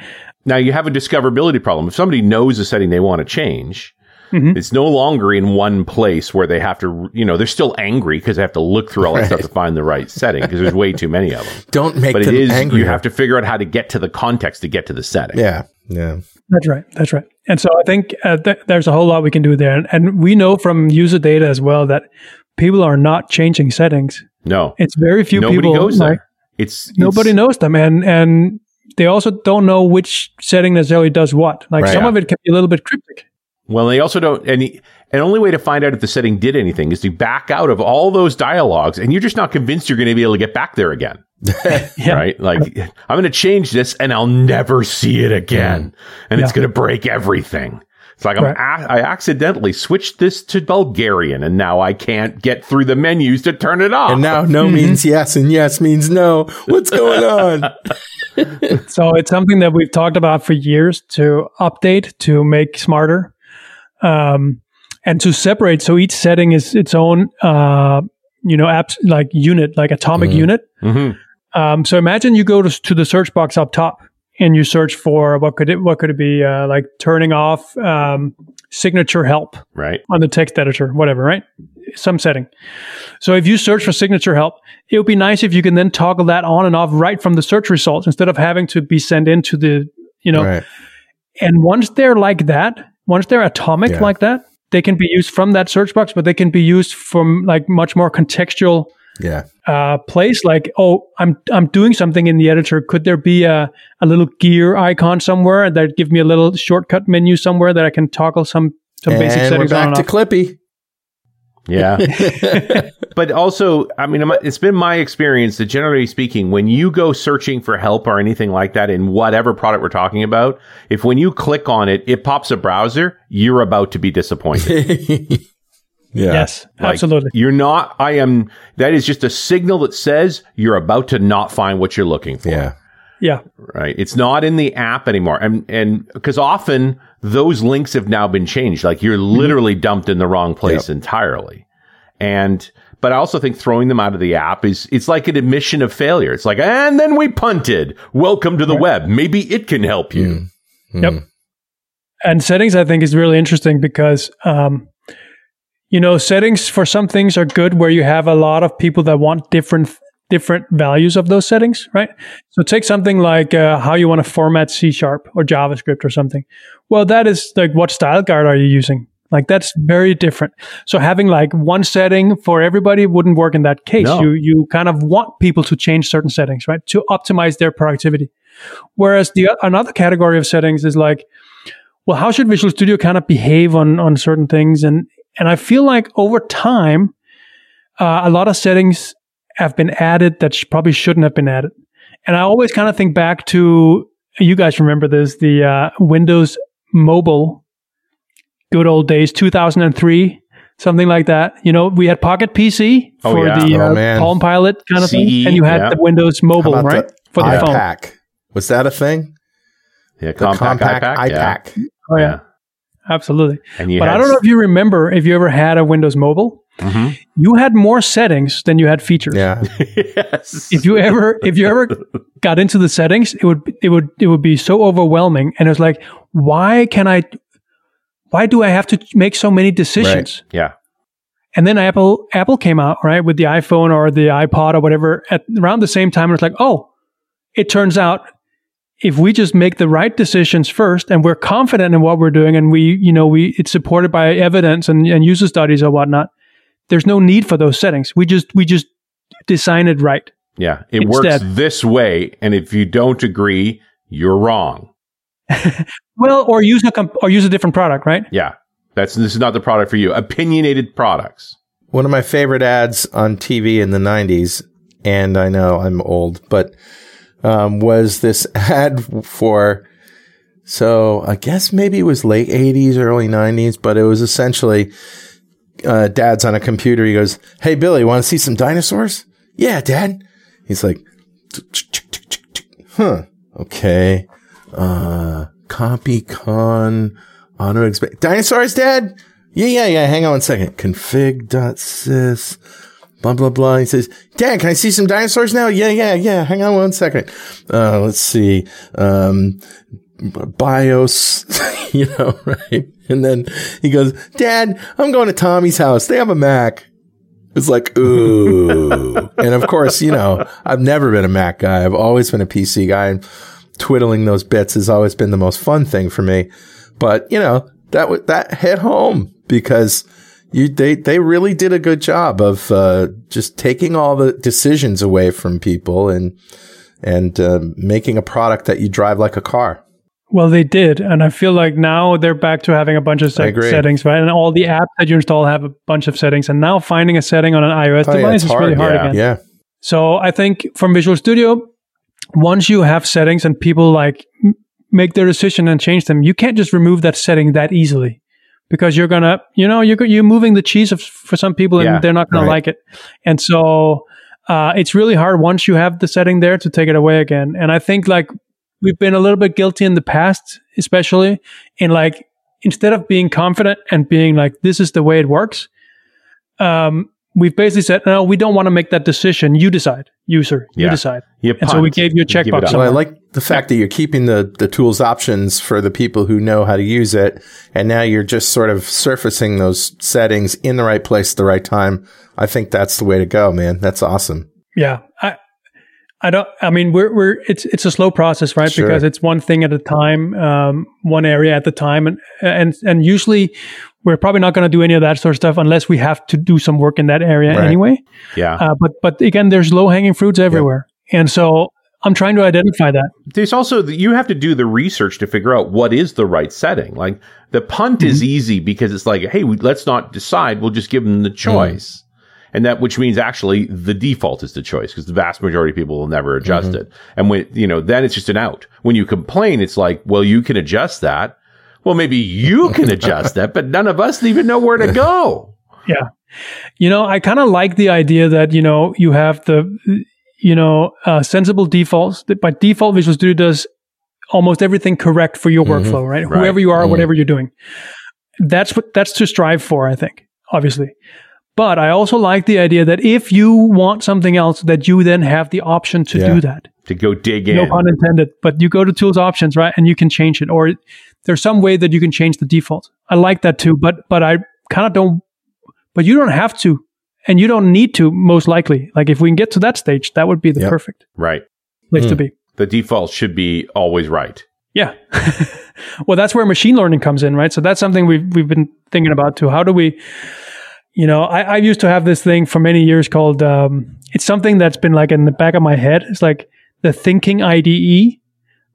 Now, you have a discoverability problem. If somebody knows a setting they want to change, mm-hmm. it's no longer in one place where they have to, you know, they're still angry because they have to look through all that right. stuff to find the right setting because there's way too many of them. Don't make but them it is, angry. You have to figure out how to get to the context to get to the setting. Yeah. Yeah. That's right. That's right. And so I think uh, th- there's a whole lot we can do there. And, and we know from user data as well that people are not changing settings. No. It's very few Nobody people. Nobody goes like, there. It's, it's Nobody knows them. And, and, they also don't know which setting necessarily does what. Like right, some yeah. of it can be a little bit cryptic. Well, they also don't. And the and only way to find out if the setting did anything is to back out of all those dialogues. And you're just not convinced you're going to be able to get back there again. yeah. Right? Like, I'm going to change this and I'll never see it again. Mm. And yeah. it's going to break everything. It's like right. I'm a- I accidentally switched this to Bulgarian and now I can't get through the menus to turn it off. And now no mm-hmm. means yes and yes means no. What's going on? So it's something that we've talked about for years to update, to make smarter, um, and to separate. So each setting is its own, uh, you know, apps like unit, like atomic mm-hmm. unit. Mm-hmm. Um, so imagine you go to, to the search box up top and you search for what could it, what could it be, uh, like turning off um, signature help right. on the text editor, whatever, right? Some setting. So if you search for signature help, it would be nice if you can then toggle that on and off right from the search results instead of having to be sent into the, you know. Right. And once they're like that, once they're atomic yeah. like that, they can be used from that search box, but they can be used from like much more contextual yeah. uh, place. Like, oh, I'm I'm doing something in the editor. Could there be a, a little gear icon somewhere that give me a little shortcut menu somewhere that I can toggle some, some and basic settings on and off? Back to Clippy. Yeah. But also, I mean, it's been my experience that generally speaking, when you go searching for help or anything like that in whatever product we're talking about, if when you click on it, it pops a browser, you're about to be disappointed. Yeah. Yes, like, absolutely. You're not, I am, that is just a signal that says you're about to not find what you're looking for. Yeah. Yeah. Right. It's not in the app anymore. And, and because often those links have now been changed. Like you're literally mm-hmm. dumped in the wrong place yep. entirely. And, but I also think throwing them out of the app is, it's like an admission of failure. It's like, and then we punted. Welcome to the right. web. Maybe it can help you. Mm-hmm. Yep. And settings, I think, is really interesting because, um, you know, settings for some things are good where you have a lot of people that want different different values of those settings, right? So take something like uh, how you want to format C Sharp or JavaScript or something. Well, that is like, what style guard are you using? Like, that's very different. So having like one setting for everybody wouldn't work in that case. No. You you kind of want people to change certain settings, right? To optimize their productivity. Whereas the another category of settings is like, well, how should Visual Studio kind of behave on on certain things? And and I feel like over time, uh, a lot of settings have been added that sh- probably shouldn't have been added. And I always kind of think back to, you guys remember this, the uh, Windows Mobile, good old days, two thousand three, something like that. You know, we had Pocket P C oh, for yeah. the oh, uh, Palm Pilot kind of C E, thing, and you had yeah. the Windows Mobile, right? For the iPac. Phone. Was that a thing? Yeah, compact, compact iPac. iPac. Yeah. Oh, yeah. yeah. Absolutely. But I don't know if you remember, if you ever had a Windows Mobile, mm-hmm. you had more settings than you had features. Yeah. yes. If you ever, if you ever got into the settings, it would, it would, it would be so overwhelming. And it was like, why can I, why do I have to make so many decisions? Right. Yeah. And then Apple, Apple came out, right, with the iPhone or the iPod or whatever at around the same time. And it's like, oh, it turns out, if we just make the right decisions first and we're confident in what we're doing and we, you know, we, it's supported by evidence and, and user studies or whatnot, there's no need for those settings. We just, we just design it right. Yeah. It instead. works this way. And if you don't agree, you're wrong. well, or use a, comp- or use a different product, right? Yeah. That's, this is not the product for you. Opinionated products. One of my favorite ads on T V in the nineties, and I know I'm old, but Um, was this ad for, so I guess maybe it was late eighties, early nineties, but it was essentially uh, dad's on a computer. He goes, hey, Billy, want to see some dinosaurs? Yeah, dad. He's like, huh, okay. Uh, copy, con, auto expect. Dinosaurs, dad? Yeah, yeah, yeah. Hang on one second. Config.sys. Blah, blah, blah. He says, dad, can I see some dinosaurs now? Yeah, yeah, yeah. Hang on one second. Uh, let's see. Um, BIOS, you know, right? And then he goes, dad, I'm going to Tommy's house. They have a Mac. It's like, ooh. And of course, you know, I've never been a Mac guy. I've always been a P C guy. And twiddling those bits has always been the most fun thing for me. But, you know, that w- that hit home because You, they, they really did a good job of uh, just taking all the decisions away from people and and uh, making a product that you drive like a car. Well, they did. And I feel like now they're back to having a bunch of se- settings, right? And all the apps that you install have a bunch of settings. And now finding a setting on an iOS oh, device yeah, is hard. really hard yeah. again. Yeah. So I think from Visual Studio, once you have settings and people like m- make their decision and change them, you can't just remove that setting that easily. Because you're gonna, you know, you're you're moving the cheese of, for some people, and yeah, they're not gonna right. like it, and so uh, it's really hard once you have the setting there to take it away again. And I think like we've been a little bit guilty in the past, especially in like instead of being confident and being like this is the way it works, um, we've basically said no, we don't want to make that decision. You decide, user, yeah. you decide. You and punt. So we gave you a checkbox. So I like the fact that you're keeping the, the tools options for the people who know how to use it. And now you're just sort of surfacing those settings in the right place at the right time. I think that's the way to go, man. That's awesome. Yeah. I I don't, I mean, we're, we're, it's, it's a slow process, right? Sure. Because it's one thing at a time, um, one area at the time. And, and, and usually we're probably not going to do any of that sort of stuff unless we have to do some work in that area right. anyway. Yeah. Uh, but, but again, there's low hanging fruits everywhere. Yep. And so, I'm trying to identify that. There's also, the, you have to do the research to figure out what is the right setting. Like the punt mm-hmm. is easy because it's like, hey, we, let's not decide. We'll just give them the choice. Mm-hmm. And that, which means actually the default is the choice because the vast majority of people will never adjust mm-hmm. it. And when, you know, then it's just an out. When you complain, it's like, well, you can adjust that. Well, maybe you can adjust that, but none of us even know where to go. Yeah. You know, I kind of like the idea that, you know, you have the, you know, uh, sensible defaults. By default, Visual Studio does almost everything correct for your mm-hmm. workflow, right? right? Whoever you are, mm-hmm. whatever you're doing. That's what, that's to strive for, I think, obviously. But I also like the idea that if you want something else, that you then have the option to yeah. do that. To go dig in. No pun intended. But you go to Tools Options, right? And you can change it. Or there's some way that you can change the default. I like that too. But, but I kind of don't But you don't have to, and you don't need to, most likely. Like if we can get to that stage, that would be the yep. perfect right. place mm. to be. The default should be always right. Yeah. Well, that's where machine learning comes in, right? So that's something we've we've been thinking about too. How do we, you know, I, I used to have this thing for many years called, um, it's something that's been like in the back of my head. It's like the thinking I D E.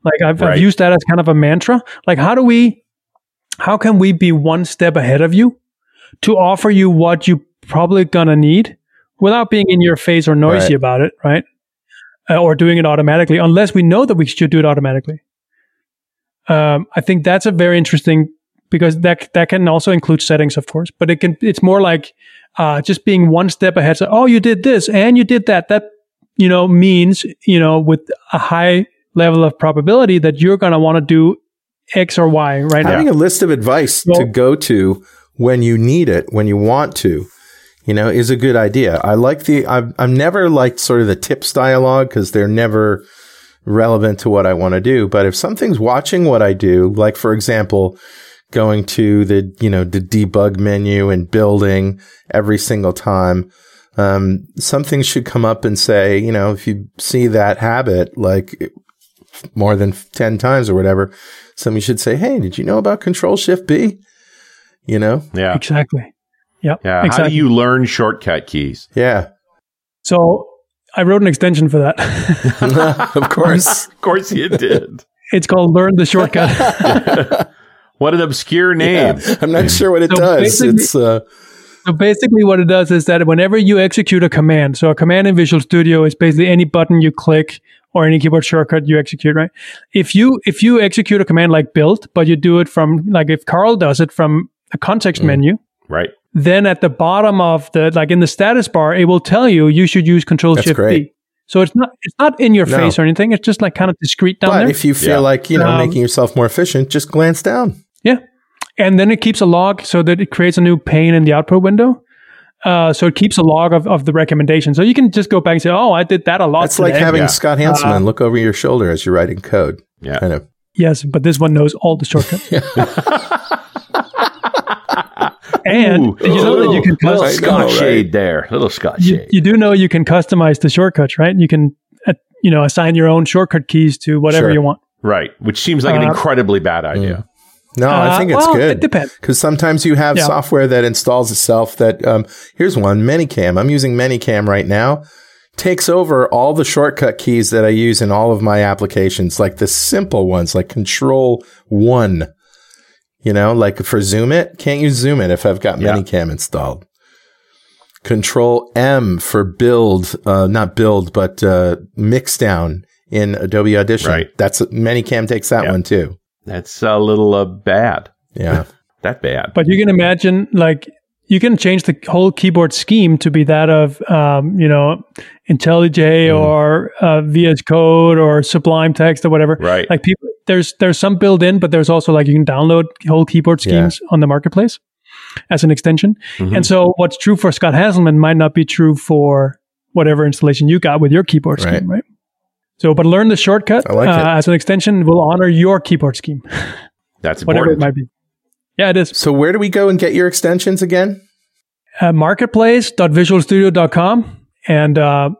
Like I've, right. I've used that as kind of a mantra. Like how do we, how can we be one step ahead of you to offer you what you probably gonna need without being in your face or noisy right. about it, right? Uh, or doing it automatically, unless we know that we should do it automatically. Um, I think that's a very interesting, because that that can also include settings, of course, but it can. It's more like uh, just being one step ahead. So, oh, you did this and you did that. That you know means you know with a high level of probability that you're going to want to do X or Y right now. Having a list of advice so, to go to when you need it, when you want to, you know, is a good idea. I like the. I've I've never liked sort of the tips dialogue because they're never relevant to what I want to do. But if something's watching what I do, like for example, going to the, you know, the debug menu and building every single time, um, something should come up and say, you know, if you see that habit, like more than ten times or whatever, somebody should say, hey, did you know about Control Shift B? You know? Yeah, exactly. Yep. Yeah. Exactly. How do you learn shortcut keys? Yeah. So I wrote an extension for that. Of course. Of course you did. It's called Learn the Shortcut. What an obscure name. Yeah, I'm not sure what it so does. It's, uh... So basically what it does is that whenever you execute a command, so a command in Visual Studio is basically any button you click or any keyboard shortcut you execute, right? If you if you execute a command like build, but you do it from, like if Carl does it from a context mm. menu. Right. Then at the bottom of the, like in the status bar, it will tell you you should use Control That's Shift great. D. So it's not it's not in your no. face or anything. It's just like kind of discreet down but there. But if you feel yeah. like, you know, um, making yourself more efficient, just glance down. Yeah. And then it keeps a log so that it creates a new pane in the output window. Uh, so it keeps a log of, of the recommendation. So you can just go back and say, oh, I did that a lot That's today. Like having yeah. Scott Hanselman uh, look over your shoulder as you're writing code. Yeah. Kind of. Yes, but this one knows all the shortcuts. And Ooh, you know that you can little customize, Scott know, right? shade there, little Scott you, shade. You do know you can customize the shortcuts, right? You can, uh, you know, assign your own shortcut keys to whatever sure. you want, right? Which seems like uh, an incredibly bad idea. Yeah. No, uh, I think it's well, good. It depends, because sometimes you have yeah. software that installs itself. That um, here's one, ManyCam. I'm using ManyCam right now. Takes over all the shortcut keys that I use in all of my applications, like the simple ones, like Control One. You know, like for ZoomIt, can't use ZoomIt if I've got yeah. ManyCam installed. Control M for build, uh, not build, but uh, mixdown in Adobe Audition. Right. That's ManyCam takes that yeah. one too. That's a little uh, bad. Yeah, that bad. But you can imagine, like you can change the whole keyboard scheme to be that of, um, you know, IntelliJ mm. or uh, V S Code or Sublime Text or whatever. Right. Like people. There's there's some built in, but there's also like you can download whole keyboard schemes yeah. on the marketplace as an extension. Mm-hmm. And so what's true for Scott Hanselman might not be true for whatever installation you got with your keyboard right. scheme, right? So, but learn the shortcut like uh, as an extension will honor your keyboard scheme. That's whatever important. It might be. Yeah, it is. So where do we go and get your extensions again? Uh, marketplace dot visual studio dot com. And uh,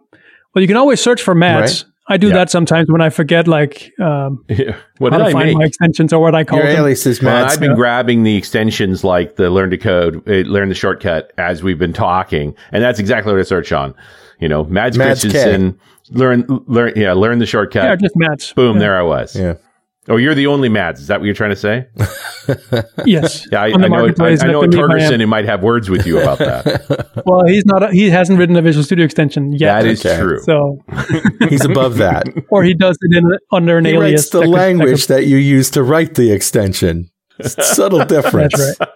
well, you can always search for Mads. Right. I do yeah. that sometimes when I forget, like, um, yeah. what how did to I find make? My extensions or what I call Your them. Aliases, well, I've been grabbing the extensions like the Learn to Code, uh, Learn the Shortcut as we've been talking, and that's exactly what I search on. You know, Mads, Mads Kristensen, learn, learn, yeah, Learn the Shortcut. Yeah, just Mads. Boom, yeah. there I was. Yeah. Oh, you're the only Mads. Is that what you're trying to say? Yes. Yeah, I, I know. It, I, I know Torgerson who might have words with you about that. Well, he's not. A, he hasn't written a Visual Studio extension yet. That is okay. true. So he's above that, or he does it in, under an he alias. It's the that language could, that, could, that you use to write the extension. Subtle difference. That's right.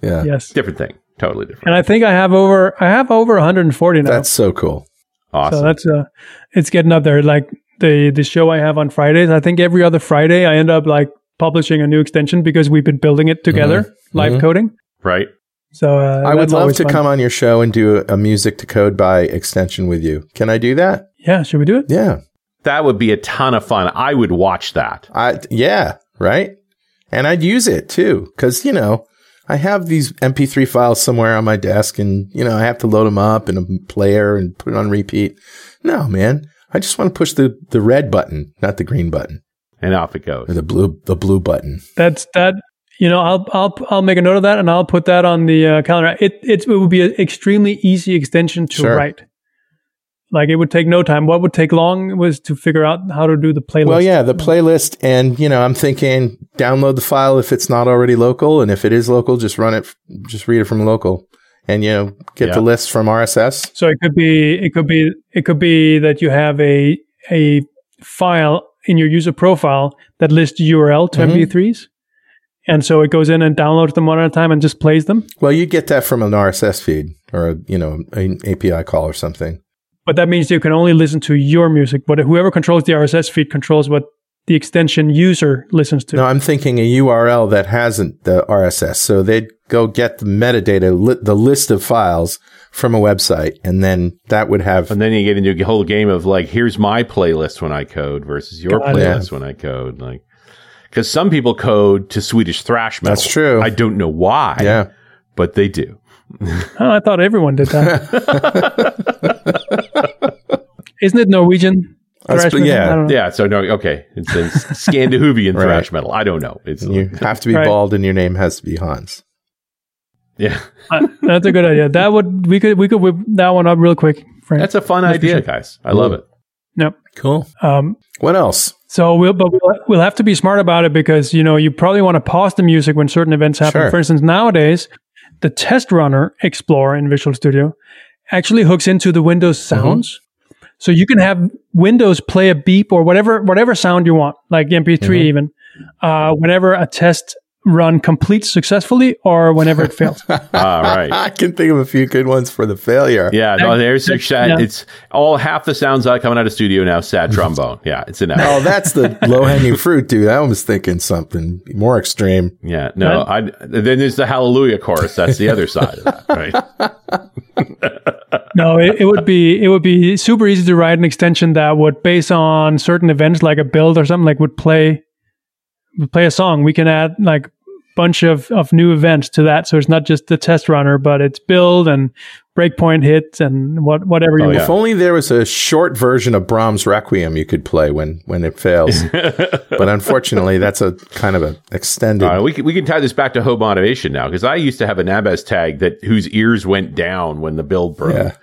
Yeah. Yes. Different thing. Totally different. And I think I have over. I have over one hundred forty now. That's so cool. Awesome. So that's uh, it's getting up there. Like. The the show I have on Fridays, I think every other Friday I end up like publishing a new extension because we've been building it together, mm-hmm. live mm-hmm. coding. Right. So uh, I would love to fun. come on your show and do a, a Music to Code by extension with you. Can I do that? Yeah. Should we do it? Yeah. That would be a ton of fun. I would watch that. I yeah. Right. And I'd use it too because, you know, I have these M P three files somewhere on my desk and, you know, I have to load them up in a player and put it on repeat. No, man. I just want to push the, the red button, not the green button. And off it goes. Or the blue, the blue button. That's that. You know, I'll I'll I'll make a note of that, and I'll put that on the uh, calendar. It it it would be an extremely easy extension to sure. write. Like it would take no time. What would take long was to figure out how to do the playlist. Well, yeah, the playlist, and you know, I'm thinking download the file if it's not already local, and if it is local, just run it, just read it from local, and you know, get yeah. the list from R S S. So it could be it could be it could be that you have a a file in your user profile that lists U R L to mm-hmm. M P threes. And so it goes in and downloads them one at a time and just plays them? Well, you get that from an R S S feed or, a, you know, an A P I call or something. But that means you can only listen to your music. But whoever controls the R S S feed controls what the extension user listens to. No, I'm thinking a U R L that hasn't the R S S. So they'd go get the metadata, li- the list of files from a website, and then that would have... And then you get into a whole game of like, here's my playlist when I code versus your God, playlist yeah. when I code. Like... Because some people code to Swedish thrash metal. That's true. I don't know why, yeah. but they do. oh, I thought everyone did that. Isn't it Norwegian thrash metal? Yeah, yeah. So no, okay, it's a Scandinavian right. thrash metal. I don't know. It's you like, have to be right. bald, and your name has to be Hans. Yeah, uh, that's a good idea. That would we could we could whip that one up real quick. Frank. That's a fun that's idea, sure. guys. I Ooh. love it. Yep. Cool. Um, what else? So we'll, but we'll have to be smart about it because, you know, you probably want to pause the music when certain events happen. Sure. For instance, nowadays, the Test Runner Explorer in Visual Studio actually hooks into the Windows sounds. Mm-hmm. So you can have Windows play a beep or whatever whatever sound you want, like M P three mm-hmm. even, uh, whenever a test run completes successfully or whenever it fails. All right. I can think of a few good ones for the failure. Yeah, no, there's a shot. Yeah. It's all half the sounds out coming out of studio now, sad trombone. Yeah, it's an hour. Oh, that's the low-hanging fruit, dude. I was thinking something more extreme. Yeah, no. I, then there's the hallelujah chorus. That's the other side of that, right? no, it, it would be it would be super easy to write an extension that would, based on certain events like a build or something, like would play play a song. We can add like bunch of, of new events to that. So it's not just the test runner, but it's build and breakpoint hits and what whatever you oh, want. Yeah. If only there was a short version of Brahms' Requiem you could play when, when it fails. But unfortunately, that's a kind of an extended... Uh, we, can, we can tie this back to home automation now, because I used to have a Nabaz tag that whose ears went down when the build broke. Yeah.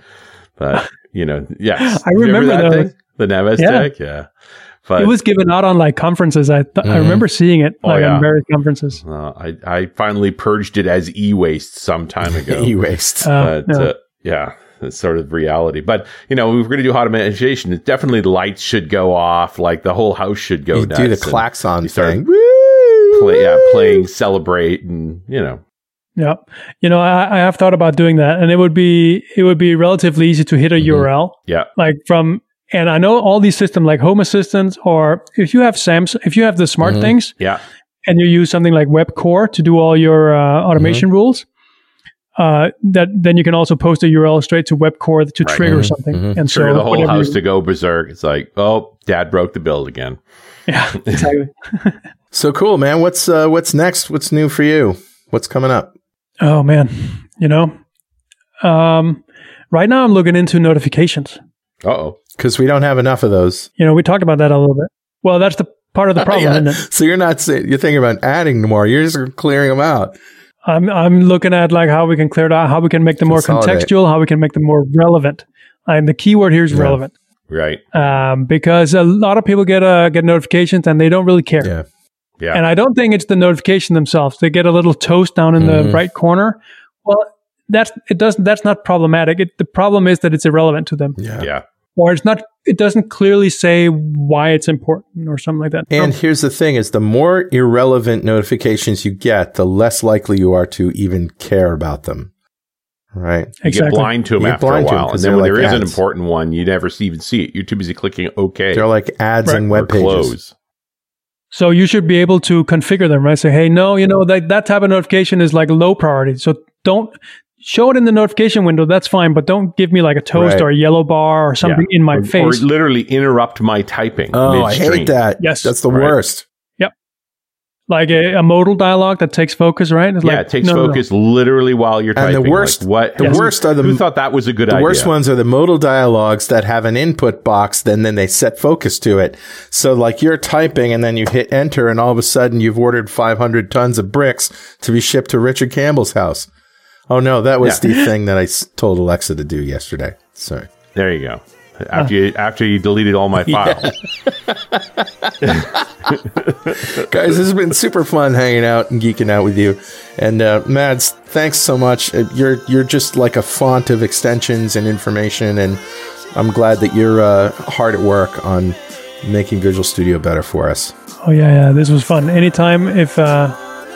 But, you know, yes. I remember, remember that thing? The Nabaz yeah. tag? Yeah. But it was given out on like conferences. I th- mm-hmm. I remember seeing it like, oh, yeah. on various conferences. Uh, I, I finally purged it as e-waste some time ago. e-waste. Um, but, no. uh, yeah, that's sort of reality. But, you know, we were going to do automation. It definitely lights should go off. Like the whole house should go you nuts. Do the klaxon thing. Woo, play, woo. Yeah, playing, celebrate and, you know. Yeah. You know, I, I have thought about doing that. And it would be it would be relatively easy to hit a mm-hmm. U R L. Yeah. Like from... And I know all these systems like Home Assistant, or if you have Samsung, if you have the SmartThings, mm-hmm. yeah, and you use something like WebCore to do all your uh, automation mm-hmm. rules, uh, that then you can also post a U R L straight to WebCore to right. trigger mm-hmm. something, mm-hmm. and trigger so the whole house you, to go berserk. It's like, oh, Dad broke the build again. Yeah, exactly. So cool, man. What's uh, what's next? What's new for you? What's coming up? Oh man, you know, um, right now I'm looking into notifications. Uh oh. Because we don't have enough of those. You know, we talked about that a little bit. Well, that's the part of the problem, yeah. isn't it? So you're not saying, you're thinking about adding more. You're just clearing them out. I'm I'm looking at like how we can clear it out, how we can make them more contextual, how we can make them more relevant. And the key word here is yeah. relevant, right? Um, because a lot of people get uh, get notifications and they don't really care. Yeah, yeah. And I don't think it's the notification themselves. They get a little toast down in mm. the right corner. Well, that's it doesn't. That's not problematic. It, the problem is that it's irrelevant to them. Yeah. yeah. Or it's not, it doesn't clearly say why it's important or something like that. And no. here's the thing is the more irrelevant notifications you get, the less likely you are to even care about them. Right? Exactly. You get blind to them you after a while. And then when like there ads. Is an important one, you never see, even see it. You're too busy clicking OK. They're like ads right. and web pages. Close. So you should be able to configure them, right? Say, hey, no, you know, that, that type of notification is like low priority. So don't... Show it in the notification window. That's fine, but don't give me like a toast right. or a yellow bar or something yeah. in my or, face. Or literally interrupt my typing. Oh, midstream. I hate that. Yes, that's the right. worst. Yep. Like a, a modal dialogue that takes focus, right? It's yeah, like, it takes no, focus no. literally while you're and typing. And the worst, like what, the yes. worst are the who thought that was a good the idea. The worst ones are the modal dialogues that have an input box, then then they set focus to it. So like you're typing, and then you hit enter, and all of a sudden you've ordered five hundred tons of bricks to be shipped to Richard Campbell's house. Oh no, that was yeah. the thing that I told Alexa to do yesterday. Sorry. There you go. After you, after you deleted all my files. Yeah. Guys, this has been super fun hanging out and geeking out with you. And uh, Mads, thanks so much. You're you're just like a font of extensions and information, and I'm glad that you're uh, hard at work on making Visual Studio better for us. Oh, yeah, yeah. This was fun. Anytime if uh,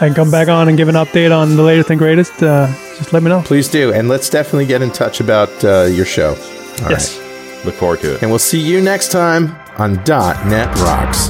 I can come back on and give an update on the latest and greatest, uh, just let me know. Please do. And let's definitely get in touch about uh, your show. All yes. right. Look forward to it. And we'll see you next time on .dot net Rocks.